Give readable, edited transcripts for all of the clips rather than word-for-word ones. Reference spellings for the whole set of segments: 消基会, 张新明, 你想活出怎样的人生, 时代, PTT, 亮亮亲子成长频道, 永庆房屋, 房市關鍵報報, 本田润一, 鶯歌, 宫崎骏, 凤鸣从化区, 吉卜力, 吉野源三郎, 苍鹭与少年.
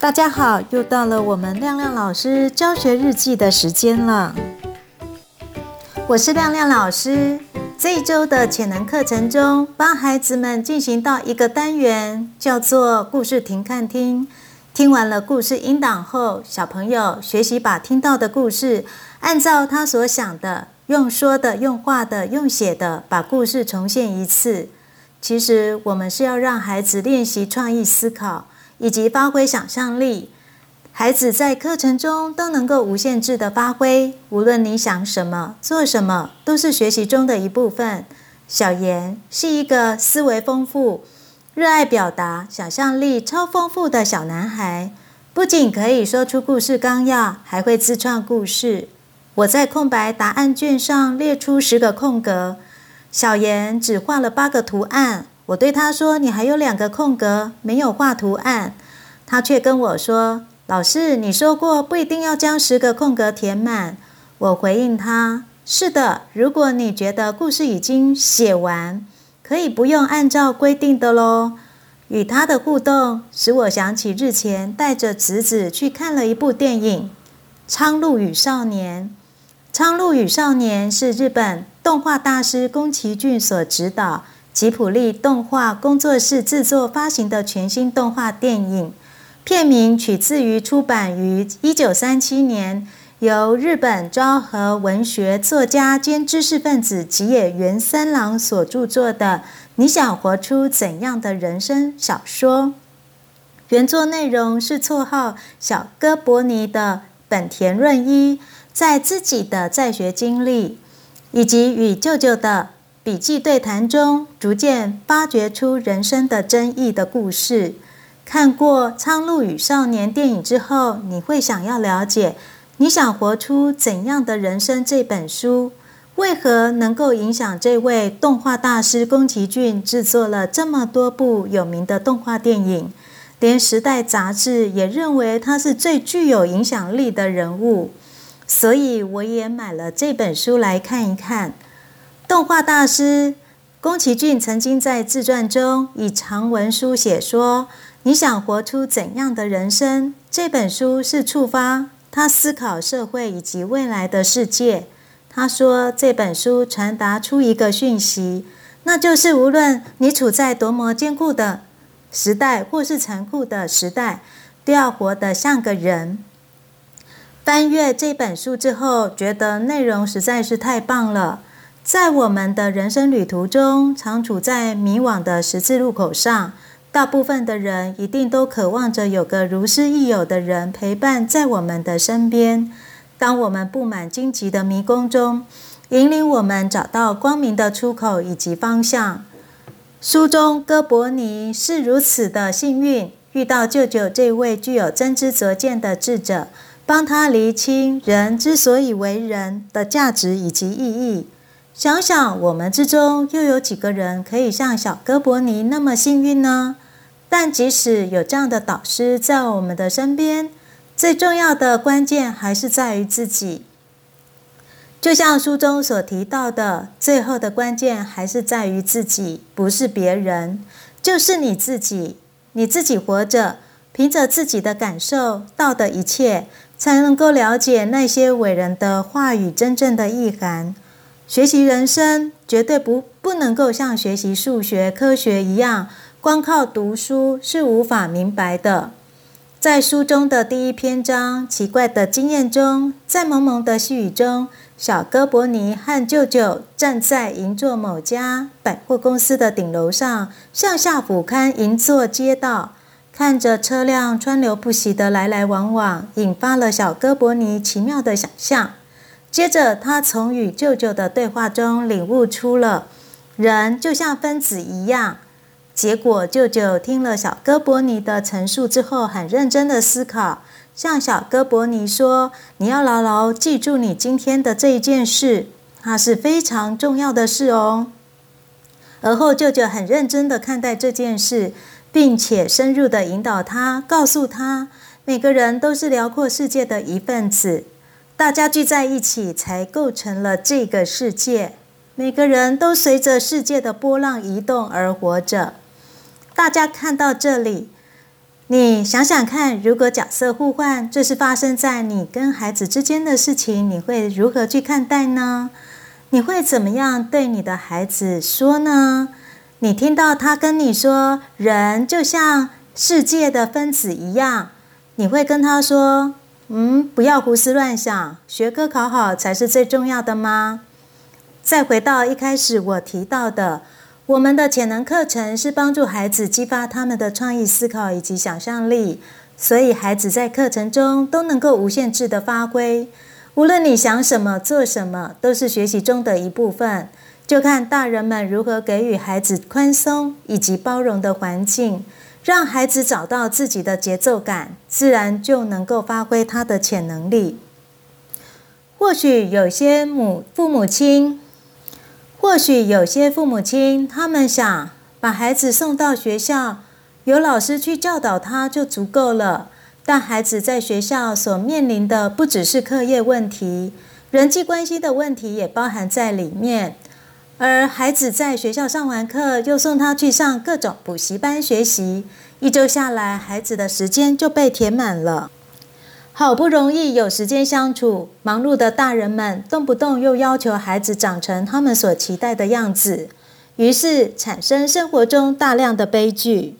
大家好，又到了我们亮亮老师教学日记的时间了。我是亮亮老师。这一周的潜能课程中，帮孩子们进行到一个单元，叫做故事听看听。听完了故事音档后，小朋友学习把听到的故事，按照他所想的，用说的、用画的、用写的，把故事重现一次。其实我们是要让孩子练习创意思考以及发挥想象力，孩子在课程中都能够无限制的发挥，无论你想什么、做什么，都是学习中的一部分。小妍是一个思维丰富、热爱表达、想象力超丰富的小男孩，不仅可以说出故事纲要，还会自创故事。我在空白答案卷上列出10个空格，小妍只画了8个图案。我对他说，你还有2个空格没有画图案。他却跟我说，老师，你说过不一定要将10个空格填满。我回应他，是的，如果你觉得故事已经写完，可以不用按照规定的咯。与他的互动使我想起日前带着侄子去看了一部电影《苍鹭与少年》。《苍鹭与少年》是日本动画大师宫崎骏所执导，吉卜力动画工作室制作发行的全新动画电影，片名取自于出版于1937年由日本昭和文学作家兼知识分子吉野源三郎所著作的《你想活出怎样的人生》小说。原作内容是绰号小哥伯尼的本田润一在自己的在学经历以及与舅舅的笔记对谈中，逐渐发掘出人生的真意的故事。看过《苍鹭与少年》电影之后，你会想要了解《你想活出怎样的人生》这本书为何能够影响这位动画大师宫崎骏制作了这么多部有名的动画电影，连《时代》杂志也认为他是最具有影响力的人物。所以我也买了这本书来看一看。动画大师宫崎骏曾经在自传中以长文书写说，你想活出怎样的人生这本书是触发他思考社会以及未来的世界。他说这本书传达出一个讯息，那就是无论你处在多么艰苦的时代或是残酷的时代，都要活得像个人。翻阅这本书之后，觉得内容实在是太棒了。在我们的人生旅途中，常处在迷惘的十字路口上，大部分的人一定都渴望着有个如师益友的人陪伴在我们的身边。当我们布满荆棘的迷宫中，引领我们找到光明的出口以及方向。书中哥伯尼是如此的幸运，遇到舅舅这位具有真知灼见的智者，帮他厘清人之所以为人的价值以及意义。想想我们之中又有几个人可以像小哥伯尼那么幸运呢？但即使有这样的导师在我们的身边，最重要的关键还是在于自己。就像书中所提到的，最后的关键还是在于自己，不是别人，就是你自己。你自己活着，凭着自己的感受到的一切，才能够了解那些伟人的话语真正的意涵。学习人生绝对不能够像学习数学、科学一样，光靠读书是无法明白的。在书中的第一篇章《奇怪的经验》中，在蒙蒙的细雨中，小哥伯尼和舅舅站在银座某家百货公司的顶楼上，向下俯瞰银座街道，看着车辆川流不息的来来往往，引发了小哥伯尼奇妙的想象。接着他从与舅舅的对话中领悟出了人就像分子一样。结果舅舅听了小哥伯尼的陈述之后，很认真的思考，向小哥伯尼说，你要牢牢记住你今天的这一件事，它是非常重要的事哦。而后舅舅很认真的看待这件事，并且深入的引导他，告诉他每个人都是辽阔世界的一份子，大家聚在一起才构成了这个世界，每个人都随着世界的波浪移动而活着。大家看到这里，你想想看，如果角色互换，这是发生在你跟孩子之间的事情，你会如何去看待呢？你会怎么样对你的孩子说呢？你听到他跟你说，人就像世界的分子一样，你会跟他说，不要胡思乱想，学科考好才是最重要的吗？再回到一开始我提到的，我们的潜能课程是帮助孩子激发他们的创意思考以及想象力，所以孩子在课程中都能够无限制的发挥。无论你想什么、做什么，都是学习中的一部分，就看大人们如何给予孩子宽松以及包容的环境，让孩子找到自己的节奏感，自然就能够发挥他的潜能力。或许有些父母亲他们想把孩子送到学校，有老师去教导他就足够了，但孩子在学校所面临的不只是课业问题，人际关系的问题也包含在里面。而孩子在学校上完课，又送他去上各种补习班学习，一周下来，孩子的时间就被填满了。好不容易有时间相处，忙碌的大人们动不动又要求孩子长成他们所期待的样子，于是产生生活中大量的悲剧。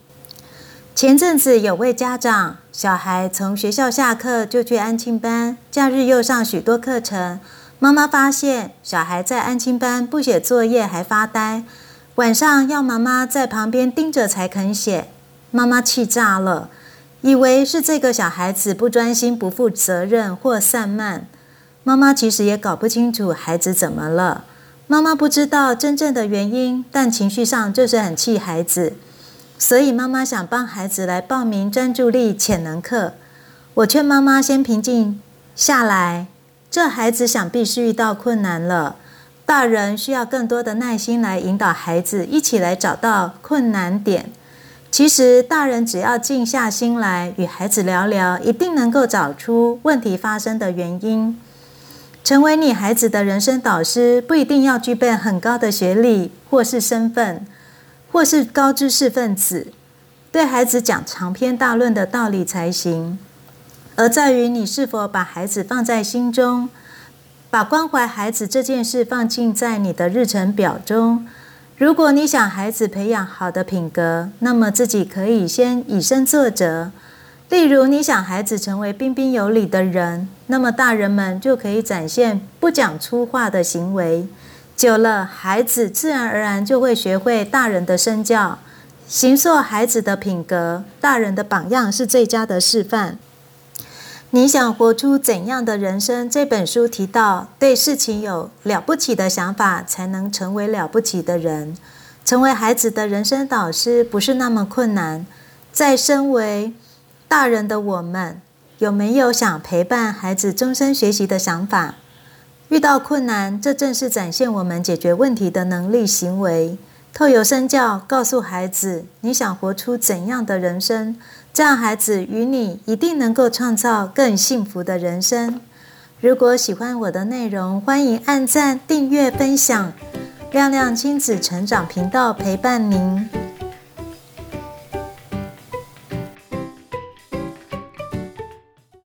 前阵子有位家长，小孩从学校下课就去安亲班，假日又上许多课程，妈妈发现小孩在安亲班不写作业还发呆，晚上要妈妈在旁边盯着才肯写，妈妈气炸了，以为是这个小孩子不专心、不负责任或散漫。妈妈其实也搞不清楚孩子怎么了，妈妈不知道真正的原因，但情绪上就是很气孩子，所以妈妈想帮孩子来报名专注力潜能课。我劝妈妈先平静下来，这孩子想必是遇到困难了，大人需要更多的耐心来引导孩子一起来找到困难点。其实大人只要静下心来与孩子聊聊，一定能够找出问题发生的原因。成为你孩子的人生导师，不一定要具备很高的学历或是身份或是高知识分子，对孩子讲长篇大论的道理才行，而在于你是否把孩子放在心中，把关怀孩子这件事放进在你的日程表中。如果你想孩子培养好的品格，那么自己可以先以身作则。例如你想孩子成为彬彬有礼的人，那么大人们就可以展现不讲粗话的行为，久了孩子自然而然就会学会大人的身教，形塑孩子的品格，大人的榜样是最佳的示范。你想活出怎样的人生？这本书提到，对事情有了不起的想法，才能成为了不起的人。成为孩子的人生导师不是那么困难，在身为大人的我们，有没有想陪伴孩子终身学习的想法？遇到困难，这正是展现我们解决问题的能力行为。透由身教告诉孩子你想活出怎样的人生，这样孩子与你一定能够创造更幸福的人生。如果喜欢我的内容，欢迎按赞、订阅、分享。亮亮亲子成长频道陪伴您。